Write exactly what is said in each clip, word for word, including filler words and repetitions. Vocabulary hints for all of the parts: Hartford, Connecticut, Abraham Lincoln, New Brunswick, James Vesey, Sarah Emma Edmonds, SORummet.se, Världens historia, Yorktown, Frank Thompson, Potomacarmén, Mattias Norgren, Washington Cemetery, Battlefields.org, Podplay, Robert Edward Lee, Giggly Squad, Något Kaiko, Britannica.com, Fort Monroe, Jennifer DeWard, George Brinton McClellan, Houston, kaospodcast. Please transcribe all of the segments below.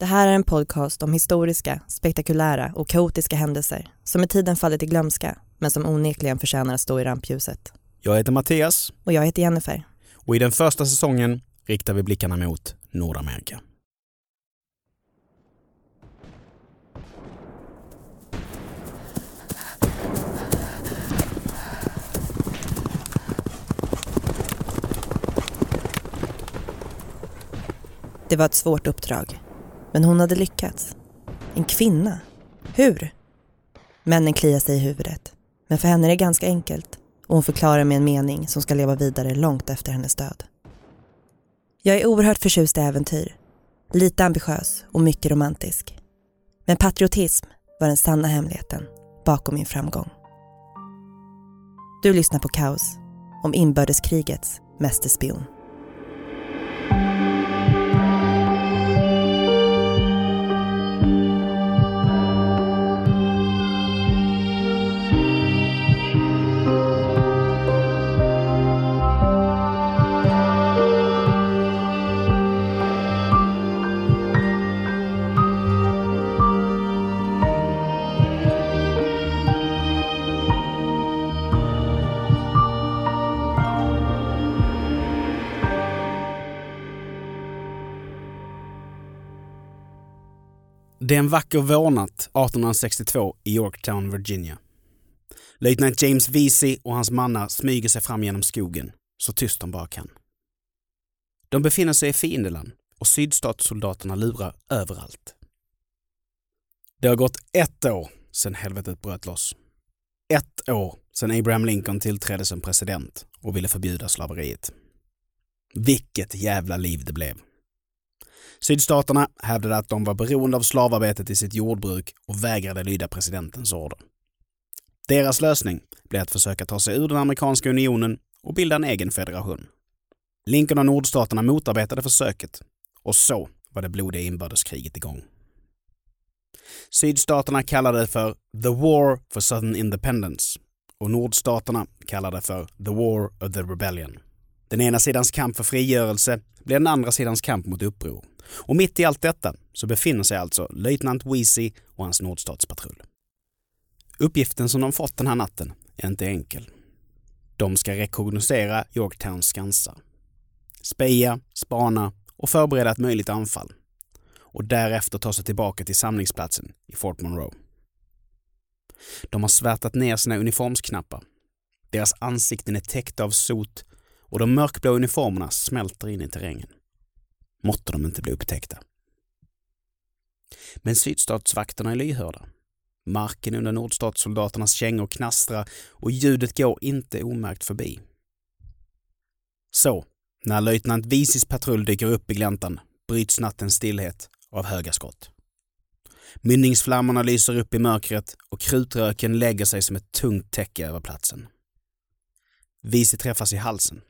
Det här är en podcast om historiska, spektakulära och kaotiska händelser som med tiden fallit i glömska, men som onekligen förtjänar att stå i rampljuset. Jag heter Mattias. Och jag heter Jennifer. Och i den första säsongen riktar vi blickarna mot Nordamerika. Det var ett svårt uppdrag. Men hon hade lyckats. En kvinna. Hur? Männen kliar sig i huvudet. Men för henne är det ganska enkelt. Och hon förklarar med en mening som ska leva vidare långt efter hennes död. Jag är oerhört förtjust i äventyr. Lite ambitiös och mycket romantisk. Men patriotism var den sanna hemligheten bakom min framgång. Du lyssnar på Kaos. Om inbördeskrigets mästerspion. Det är en vacker vårnatt arton sextiotvå i Yorktown, Virginia. Löjtnant James Vesey och hans mannar smyger sig fram genom skogen, så tyst de bara kan. De befinner sig i fiendeland och sydstatssoldaterna lurar överallt. Det har gått ett år sedan helvetet bröt loss. Ett år sedan Abraham Lincoln tillträdde som president och ville förbjuda slaveriet. Vilket jävla liv det blev. Sydstaterna hävdade att de var beroende av slavarbetet i sitt jordbruk och vägrade lyda presidentens order. Deras lösning blev att försöka ta sig ur den amerikanska unionen och bilda en egen federation. Lincoln och nordstaterna motarbetade försöket, och så var det blodiga inbördeskriget igång. Sydstaterna kallade det för The War for Southern Independence och nordstaterna kallade det för The War of the Rebellion. Den ena sidans kamp för frigörelse blev den andra sidans kamp mot uppror. Och mitt i allt detta så befinner sig alltså löjtnant Vesey och hans nordstatspatrull. Uppgiften som de fått den här natten är inte enkel. De ska rekognosera Yorktowns skansar. Speja, spana och förbereda ett möjligt anfall. Och därefter ta sig tillbaka till samlingsplatsen i Fort Monroe. De har svärtat ner sina uniformsknappar. Deras ansikten är täckta av sot och de mörkblå uniformerna smälter in i terrängen. Måtte de inte bli upptäckta. Men sydstatsvakterna är lyhörda. Marken under nordstatssoldaternas kängor knastrar och ljudet går inte omärkt förbi. Så, när löjtnant Veseys patrull dyker upp i gläntan bryts nattens stillhet av höga skott. Mynningsflammorna lyser upp i mörkret och krutröken lägger sig som ett tungt täcke över platsen. Vesey träffas i halsen.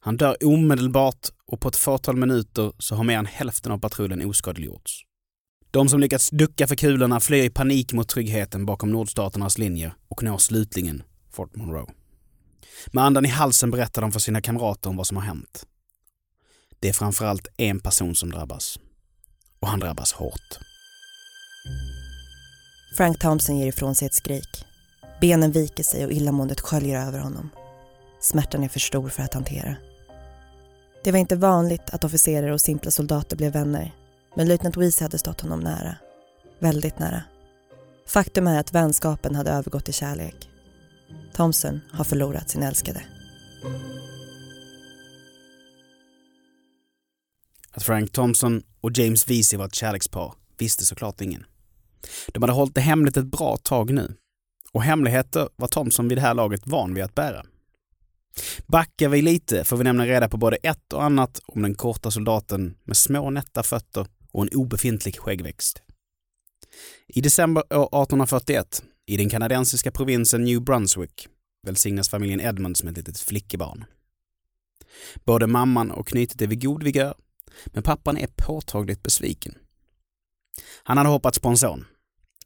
Han dör omedelbart och på ett fåtal minuter så har mer än hälften av patrullen oskadliggjorts. De som lyckats ducka för kulorna flyr i panik mot tryggheten bakom nordstaternas linjer och når slutligen Fort Monroe. Med andan i halsen berättar de för sina kamrater om vad som har hänt. Det är framförallt en person som drabbas. Och han drabbas hårt. Frank Thompson ger ifrån sig ett skrik. Benen viker sig och illamåendet sköljer över honom. Smärtan är för stor för att hantera. Det var inte vanligt att officerare och simpla soldater blev vänner, men löjtnant Vesey hade stått honom nära. Väldigt nära. Faktum är att vänskapen hade övergått i kärlek. Thompson har förlorat sin älskade. Att Frank Thompson och James Vesey var ett kärlekspar visste såklart ingen. De hade hållit det hemligt ett bra tag nu, och hemligheter var Thompson vid det här laget van vid att bära. Backar vi lite får vi nämna reda på både ett och annat om den korta soldaten med små nätta fötter och en obefintlig skäggväxt. I december arton fyrtioett, i den kanadensiska provinsen New Brunswick, välsignas familjen Edmonds med ett litet flickebarn. Både mamman och knytet är vid god vigör, men pappan är påtagligt besviken. Han hade hoppats på en son,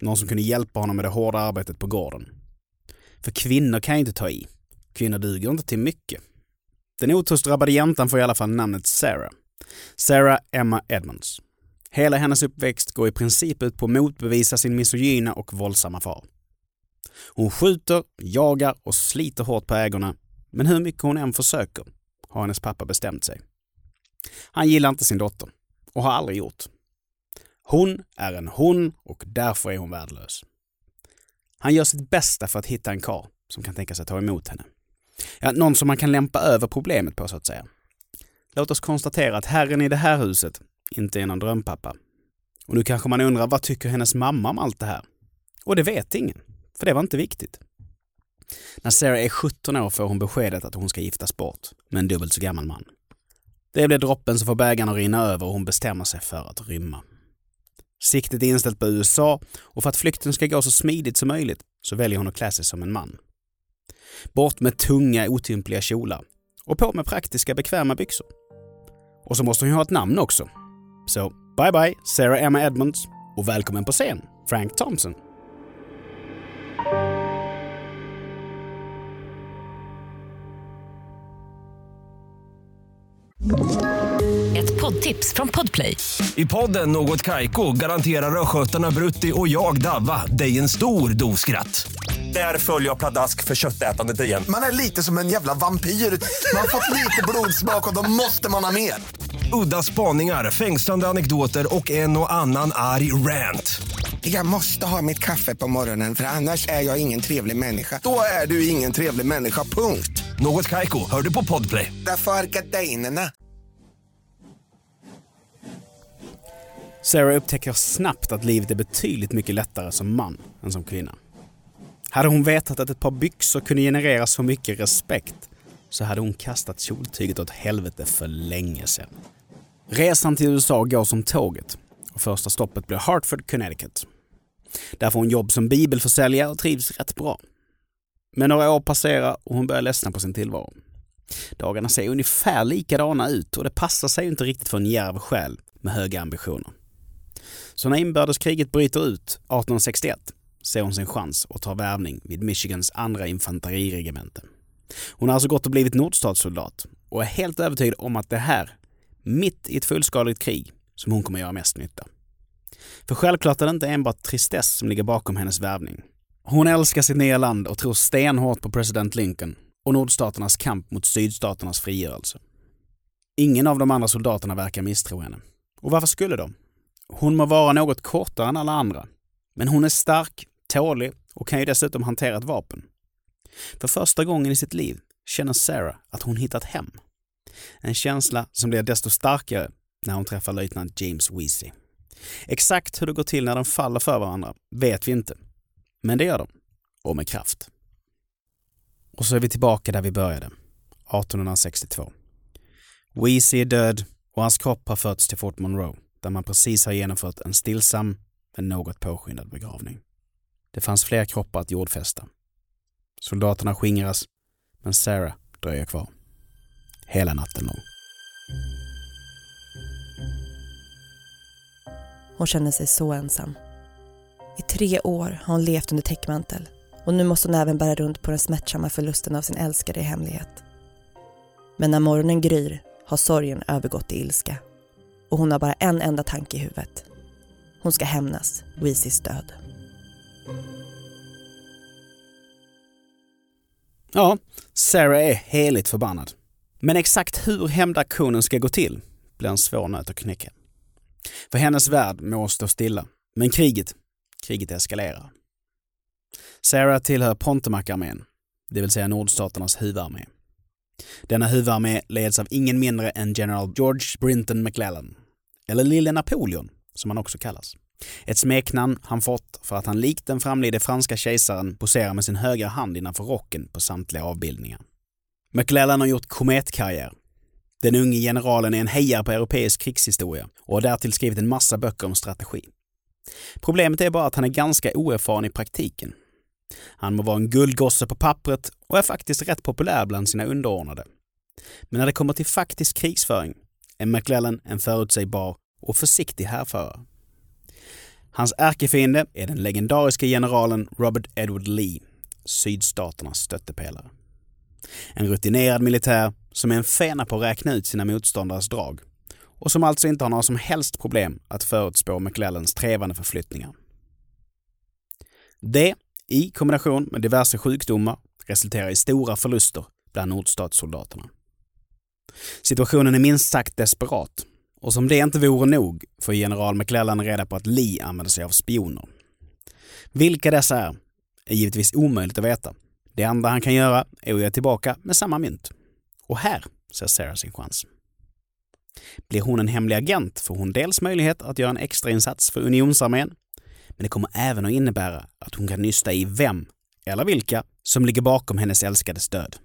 någon som kunde hjälpa honom med det hårda arbetet på gården. För kvinnor kan ju inte ta i. Kvinnor duger inte till mycket. Den otursdrabbade jäntan får i alla fall namnet Sarah. Sarah Emma Edmonds. Hela hennes uppväxt går i princip ut på att motbevisa sin misogyna och våldsamma far. Hon skjuter, jagar och sliter hårt på ägorna, men hur mycket hon än försöker har hennes pappa bestämt sig. Han gillar inte sin dotter och har aldrig gjort. Hon är en hon och därför är hon värdelös. Han gör sitt bästa för att hitta en karl som kan tänka sig ta emot henne. Ja, någon som man kan lämpa över problemet på så att säga. Låt oss konstatera att herren i det här huset inte är någon drömpappa. Och nu kanske man undrar, vad tycker hennes mamma om allt det här? Och det vet ingen, för det var inte viktigt. När Sarah är sjutton år får hon beskedet att hon ska giftas bort med en dubbelt så gammal man. Det blir droppen som får bägaren att rinna över och hon bestämmer sig för att rymma. Siktet är inställt på U S A och för att flykten ska gå så smidigt som möjligt så väljer hon att klä sig som en man. Bort med tunga, otympliga kjolar och på med praktiska, bekväma byxor. Och så måste hon ju ha ett namn också. Så bye bye Sarah Emma Edmonds och välkommen på scen, Frank Thompson. Ett poddtips från Podplay. I podden Något Kaiko garanterar röskötarna Brutti och jag Davva dig en stor doskratt. Där följer jag pladask för köttätandet igen. Man är lite som en jävla vampyr. Man har fått lite blodsmak och då måste man ha mer. Udda spaningar, fängslande anekdoter och en och annan arg rant. Jag måste ha mitt kaffe på morgonen för annars är jag ingen trevlig människa. Då är du ingen trevlig människa, punkt. Något Kaiko, hör du på Podplay. Därför är gadejnerna. Sarah upptäcker snabbt att livet är betydligt mycket lättare som man än som kvinna. Hade hon vetat att ett par byxor kunde generera så mycket respekt så hade hon kastat kjoltyget åt helvete för länge sedan. Resan till U S A går som tåget och första stoppet blir Hartford, Connecticut. Där får hon jobb som bibelförsäljare och trivs rätt bra. Men några år passerar och hon börjar ledsna på sin tillvaro. Dagarna ser ungefär likadana ut och det passar sig inte riktigt för en djärv själ med höga ambitioner. Så när inbördeskriget bryter ut arton sextioett ser hon sin chans att ta värvning vid Michigan's andra infanteriregimenter. Hon har alltså gått och blivit nordstatssoldat och är helt övertygad om att det här, mitt i ett fullskaligt krig, som hon kommer göra mest nytta. För självklart är det inte enbart tristess som ligger bakom hennes värvning. Hon älskar sitt nya land och tror stenhårt på president Lincoln och nordstaternas kamp mot sydstaternas frigörelse. Ingen av de andra soldaterna verkar misstro henne. Och varför skulle de? Hon må vara något kortare än alla andra, men hon är stark, tålig och kan ju dessutom hantera ett vapen. För första gången i sitt liv känner Sarah att hon hittat hem. En känsla som blir desto starkare när hon träffar löjtnant James Vesey. Exakt hur det går till när de faller för varandra vet vi inte, men det gör de, och med kraft. Och så är vi tillbaka där vi började, arton sextiotvå. Vesey är död och hans kropp har förts till Fort Monroe, där man precis har genomfört en stillsam men något påskyndad begravning. Det fanns fler kroppar att jordfästa. Soldaterna skingras, men Sarah dröjer kvar. Hela natten lång. Hon känner sig så ensam. I tre år har hon levt under täckmantel och nu måste hon även bära runt på den smärtsamma förlusten av sin älskade i hemlighet. Men när morgonen gryr har sorgen övergått i ilska. Och hon har bara en enda tanke i huvudet. Hon ska hämnas Weseys död. Ja, Sarah är heligt förbannad. Men exakt hur hämndaktionen ska gå till blir en svår nöt att knäcka. För hennes värld måste stå stilla. Men kriget, kriget eskalerar. Sarah tillhör Potomacarmén, det vill säga nordstaternas huvudarmé. Denna huvudarmé leds av ingen mindre än general George Brinton McClellan, eller Lille Napoleon som han också kallas. Ett smeknamn han fått för att han likt den framlidne franska kejsaren poserar med sin högra hand innanför rocken på samtliga avbildningar. McClellan har gjort kometkarriär. Den unge generalen är en hejare på europeisk krigshistoria och har därtill skrivit en massa böcker om strategi. Problemet är bara att han är ganska oerfaren i praktiken. Han må vara en guldgosse på pappret och är faktiskt rätt populär bland sina underordnade. Men när det kommer till faktisk krigsföring är McClellan en förutsägbar och försiktig härförare. Hans ärkefiende är den legendariska generalen Robert Edward Lee, sydstaternas stöttepelare. En rutinerad militär som är en fena på att räkna ut sina motståndares drag och som alltså inte har några som helst problem att förutspå McClellans trevande förflyttningar. Det, i kombination med diverse sjukdomar, resulterar i stora förluster bland nordstatssoldaterna. Situationen är minst sagt desperat, och som det inte vore nog får general McClellan reda på att Lee använder sig av spioner. Vilka dessa är, är givetvis omöjligt att veta. Det enda han kan göra är att ge tillbaka med samma mynt. Och här ser Sarah sin chans. Blir hon en hemlig agent får hon dels möjlighet att göra en extra insats för unionsarmén, men det kommer även att innebära att hon kan nysta i vem eller vilka som ligger bakom hennes älskades död.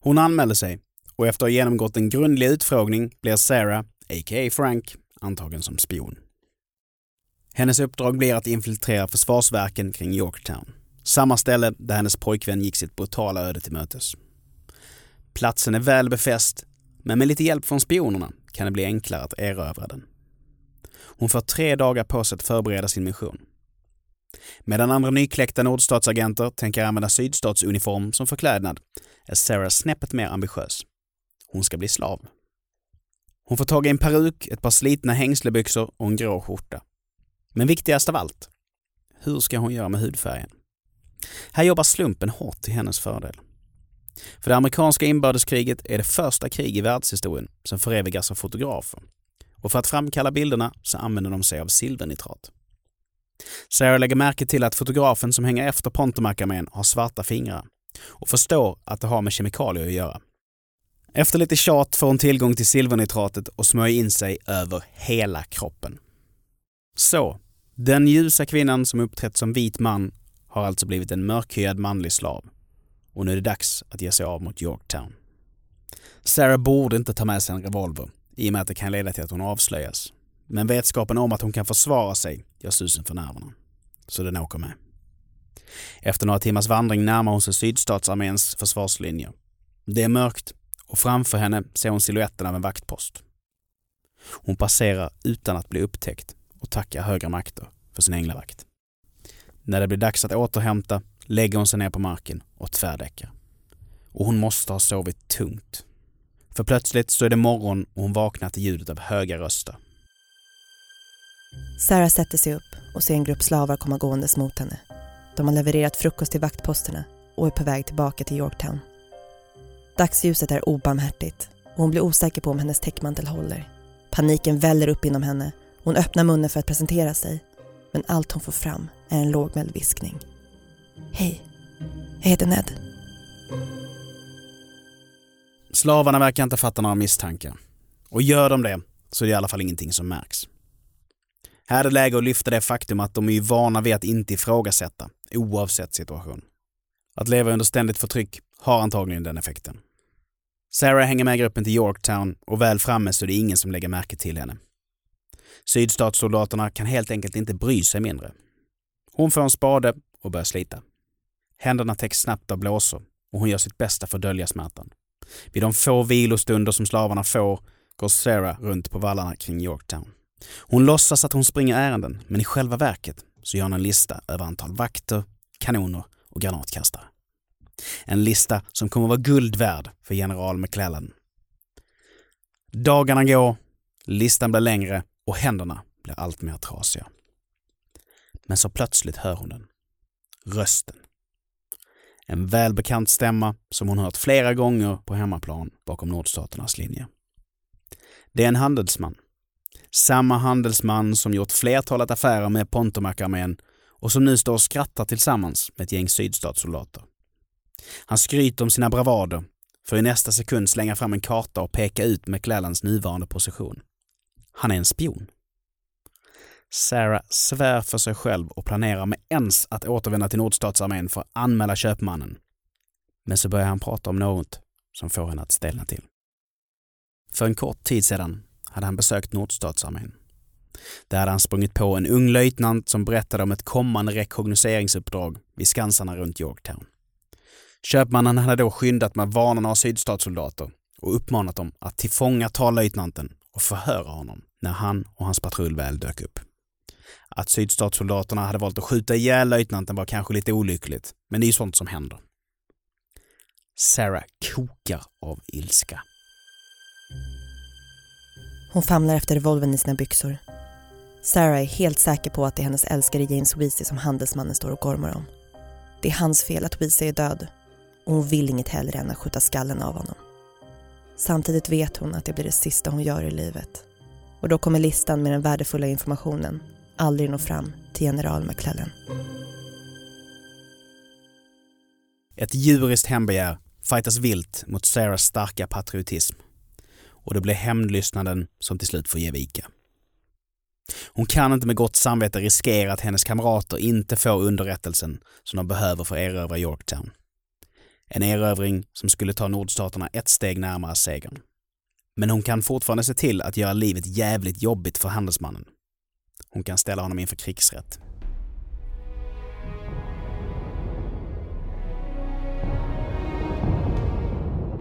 Hon anmäler sig och efter att ha genomgått en grundlig utfrågning blir Sarah, aka Frank, antagen som spion. Hennes uppdrag blir att infiltrera försvarsverken kring Yorktown, samma ställe där hennes pojkvän gick sitt brutala öde till mötes. Platsen är väl befäst, men med lite hjälp från spionerna kan det bli enklare att erövra den. Hon får tre dagar på sig att förbereda sin mission. Medan andra nykläckta nordstatsagenter tänker använda sydstatsuniform som förklädnad är Sarah snäppet mer ambitiös. Hon ska bli slav. Hon får tag i en peruk, ett par slitna hängslebyxor och en grå skjorta. Men viktigast av allt, hur ska hon göra med hudfärgen? Här jobbar slumpen hårt till hennes fördel. För det amerikanska inbördeskriget är det första krig i världshistorien som förevigas av fotografer. Och för att framkalla bilderna så använder de sig av silvernitrat. Sarah lägger märke till att fotografen som hänger efter Potomacarmén har svarta fingrar och förstår att det har med kemikalier att göra. Efter lite tjat får hon tillgång till silvernitratet och smörjer in sig över hela kroppen. Så, den ljusa kvinnan som uppträtt som vit man har alltså blivit en mörkhyad manlig slav. Och nu är det dags att ge sig av mot Yorktown. Sarah borde inte ta med sig en revolver i och med att det kan leda till att hon avslöjas. Men vetskapen om att hon kan försvara sig gör susen för nerverna. Så den åker med. Efter några timmars vandring närmar hon sig sydstatsarméns försvarslinje. Det är mörkt och framför henne ser hon siluetten av en vaktpost. Hon passerar utan att bli upptäckt och tackar högre makter för sin änglavakt. När det blir dags att återhämta lägger hon sig ner på marken och tvärdäckar. Och hon måste ha sovit tungt. För plötsligt så är det morgon och hon vaknar till ljudet av höga röster. Sarah sätter sig upp och ser en grupp slavar komma gåendes mot henne. De har levererat frukost till vaktposterna och är på väg tillbaka till Yorktown. Dagsljuset är obarmhärtigt och hon blir osäker på om hennes täckmantel håller. Paniken väller upp inom henne och hon öppnar munnen för att presentera sig. Men allt hon får fram är en lågmäld viskning. Hej, jag heter Ned. Slavarna verkar inte fatta några misstankar. Och gör de det så är det i alla fall ingenting som märks. Här är det läge att lyfta det faktum att de är ju vana vid att inte ifrågasätta, oavsett situation. Att leva under ständigt förtryck har antagligen den effekten. Sarah hänger med gruppen till Yorktown och väl framme så är det ingen som lägger märke till henne. Sydstatssoldaterna kan helt enkelt inte bry sig mindre. Hon får en spade och börjar slita. Händerna täcks snabbt av blåsor och hon gör sitt bästa för att dölja smärtan. Vid de få vilostunder som slavarna får går Sarah runt på vallarna kring Yorktown. Hon låtsas att hon springer ärenden, men i själva verket så gör hon en lista över antal vakter, kanoner och granatkastare. En lista som kommer vara guld värd för general McClellan. Dagarna går, listan blir längre och händerna blir allt mer trasiga. Men så plötsligt hör hon den. Rösten. En välbekant stämma som hon hört flera gånger på hemmaplan bakom nordstaternas linje. Det är en handelsman. Samma handelsman som gjort flertalet affärer med Potomacarmén och som nu står och skrattar tillsammans med ett gäng sydstatssoldater. Han skryter om sina bravader för i nästa sekund slänga fram en karta och peka ut McClellans nuvarande position. Han är en spion. Sarah svär för sig själv och planerar med ens att återvända till nordstatsarmén för att anmäla köpmannen. Men så börjar han prata om något som får henne att stelna till. För en kort tid sedan hade han besökt nordstatsarmén. Där hade han sprungit på en ung löjtnant som berättade om ett kommande rekognoseringsuppdrag vid skansarna runt Yorktown. Köpmannen hade då skyndat med varnarna av sydstatssoldater och uppmanat dem att tillfångata löjtnanten och förhöra honom när han och hans patrull väl dök upp. Att sydstatssoldaterna hade valt att skjuta ihjäl löjtnanten var kanske lite olyckligt, men det är ju sånt som händer. Sarah kokar av ilska. Hon famlar efter revolven i sina byxor. Sarah är helt säker på att det är hennes älskade James Vesey som handelsmannen står och gormar om. Det är hans fel att Vesey är död och hon vill inget hellre än att skjuta skallen av honom. Samtidigt vet hon att det blir det sista hon gör i livet. Och då kommer listan med den värdefulla informationen aldrig nå fram till general McClellan. Ett djuriskt hembegär fightas vilt mot Sarahs starka patriotism. Och det blir hämndlystnaden som till slut får ge vika. Hon kan inte med gott samvete riskera att hennes kamrater inte får underrättelsen som de behöver för att erövra Yorktown. En erövring som skulle ta nordstaterna ett steg närmare segern. Men hon kan fortfarande se till att göra livet jävligt jobbigt för handelsmannen. Hon kan ställa honom inför krigsrätt.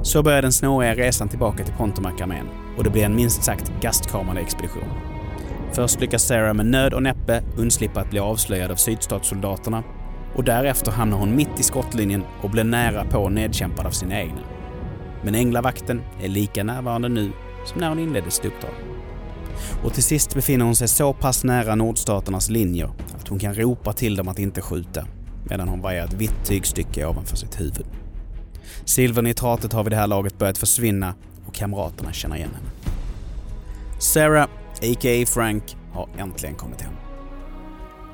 Så börjar den snåriga resan tillbaka till Potomacarmén och det blir en minst sagt gastkramande expedition. Först lyckas Sarah med nöd och näppe undslippa att bli avslöjad av sydstatssoldaterna och därefter hamnar hon mitt i skottlinjen och blir nära på nedkämpad av sina egna. Men änglavakten är lika närvarande nu som när hon inledde sitt uppdrag. Och till sist befinner hon sig så pass nära nordstaternas linjer att hon kan ropa till dem att inte skjuta medan hon vajar ett vitt tygstycke ovanför sitt huvud. Silvernitratet har vid det här laget börjat försvinna och kamraterna känner igen henne. Sarah, a k a. Frank, har äntligen kommit hem.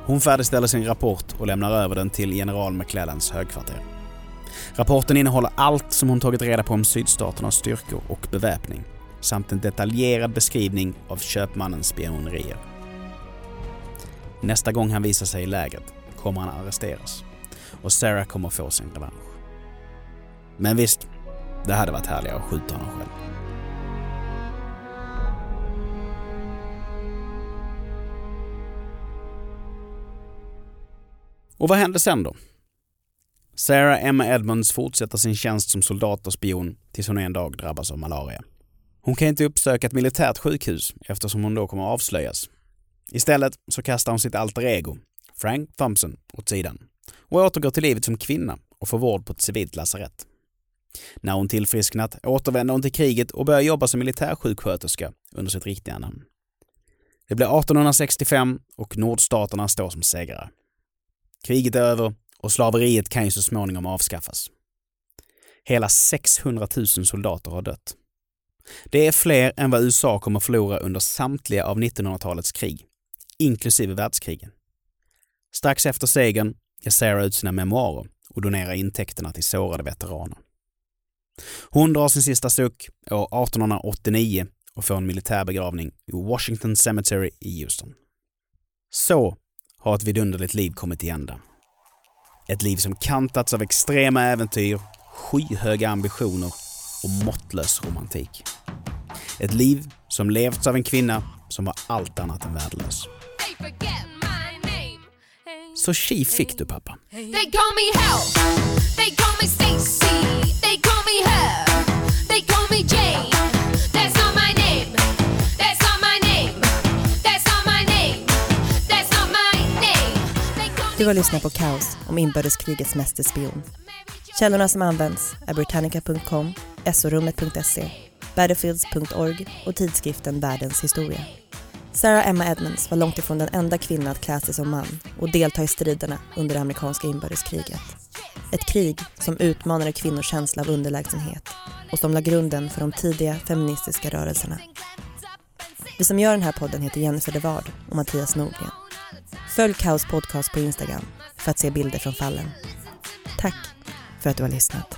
Hon färdigställer sin rapport och lämnar över den till general McClellans högkvarter. Rapporten innehåller allt som hon tagit reda på om sydstaternas styrkor och beväpning samt en detaljerad beskrivning av köpmannens spionerier. Nästa gång han visar sig i lägret kommer han arresteras och Sarah kommer få sin revansch. Men visst, det hade varit härligare att skjuta honom själv. Och vad hände sen då? Sarah Emma Edmonds fortsätter sin tjänst som soldat och spion tills hon en dag drabbas av malaria. Hon kan inte uppsöka ett militärt sjukhus eftersom hon då kommer att avslöjas. Istället så kastar hon sitt alter ego, Frank Thompson, åt sidan och återgår till livet som kvinna och får vård på ett civilt lasarett. När hon tillfrisknat återvänder hon till kriget och börjar jobba som militärsjuksköterska under sitt riktiga namn. Det blir arton sextiofem och nordstaterna står som segrare. Kriget är över och slaveriet kan ju så småningom avskaffas. Hela sexhundratusen soldater har dött. Det är fler än vad U S A kommer förlora under samtliga av nittonhundratalets krig, inklusive världskrigen. Strax efter segern ger Sarah ut sina memoarer och donerar intäkterna till sårade veteraner. Hon drar sin sista suck år arton åttionio och får en militärbegravning i Washington Cemetery i Houston. Så har ett vidunderligt liv kommit till ända. Ett liv som kantats av extrema äventyr, skyhöga ambitioner och måttlös romantik. Ett liv som levts av en kvinna som var allt annat än värdelös. Så tji fick du, pappa. They call me hell. They call me Stacy. They call me her. They call me Jane. That's not my name. That's not my name. That's not my name. That's not my name. Du har lyssnat på Kaos om inbördeskrigets mästerspion. Källorna som används är Britannica punkt com, S O rummet punkt se, Battlefields punkt org och tidskriften Världens historia. Sarah Emma Edmonds var långt ifrån den enda kvinnan att klä sig som man och delta i striderna under det amerikanska inbördeskriget. Ett krig som utmanade kvinnors känsla av underlägsenhet och som la grunden för de tidiga feministiska rörelserna. Vi som gör den här podden heter Jennifer DeWard och Mattias Norgren. Följ Kaos podcast på Instagram för att se bilder från fallen. Tack för att du har lyssnat.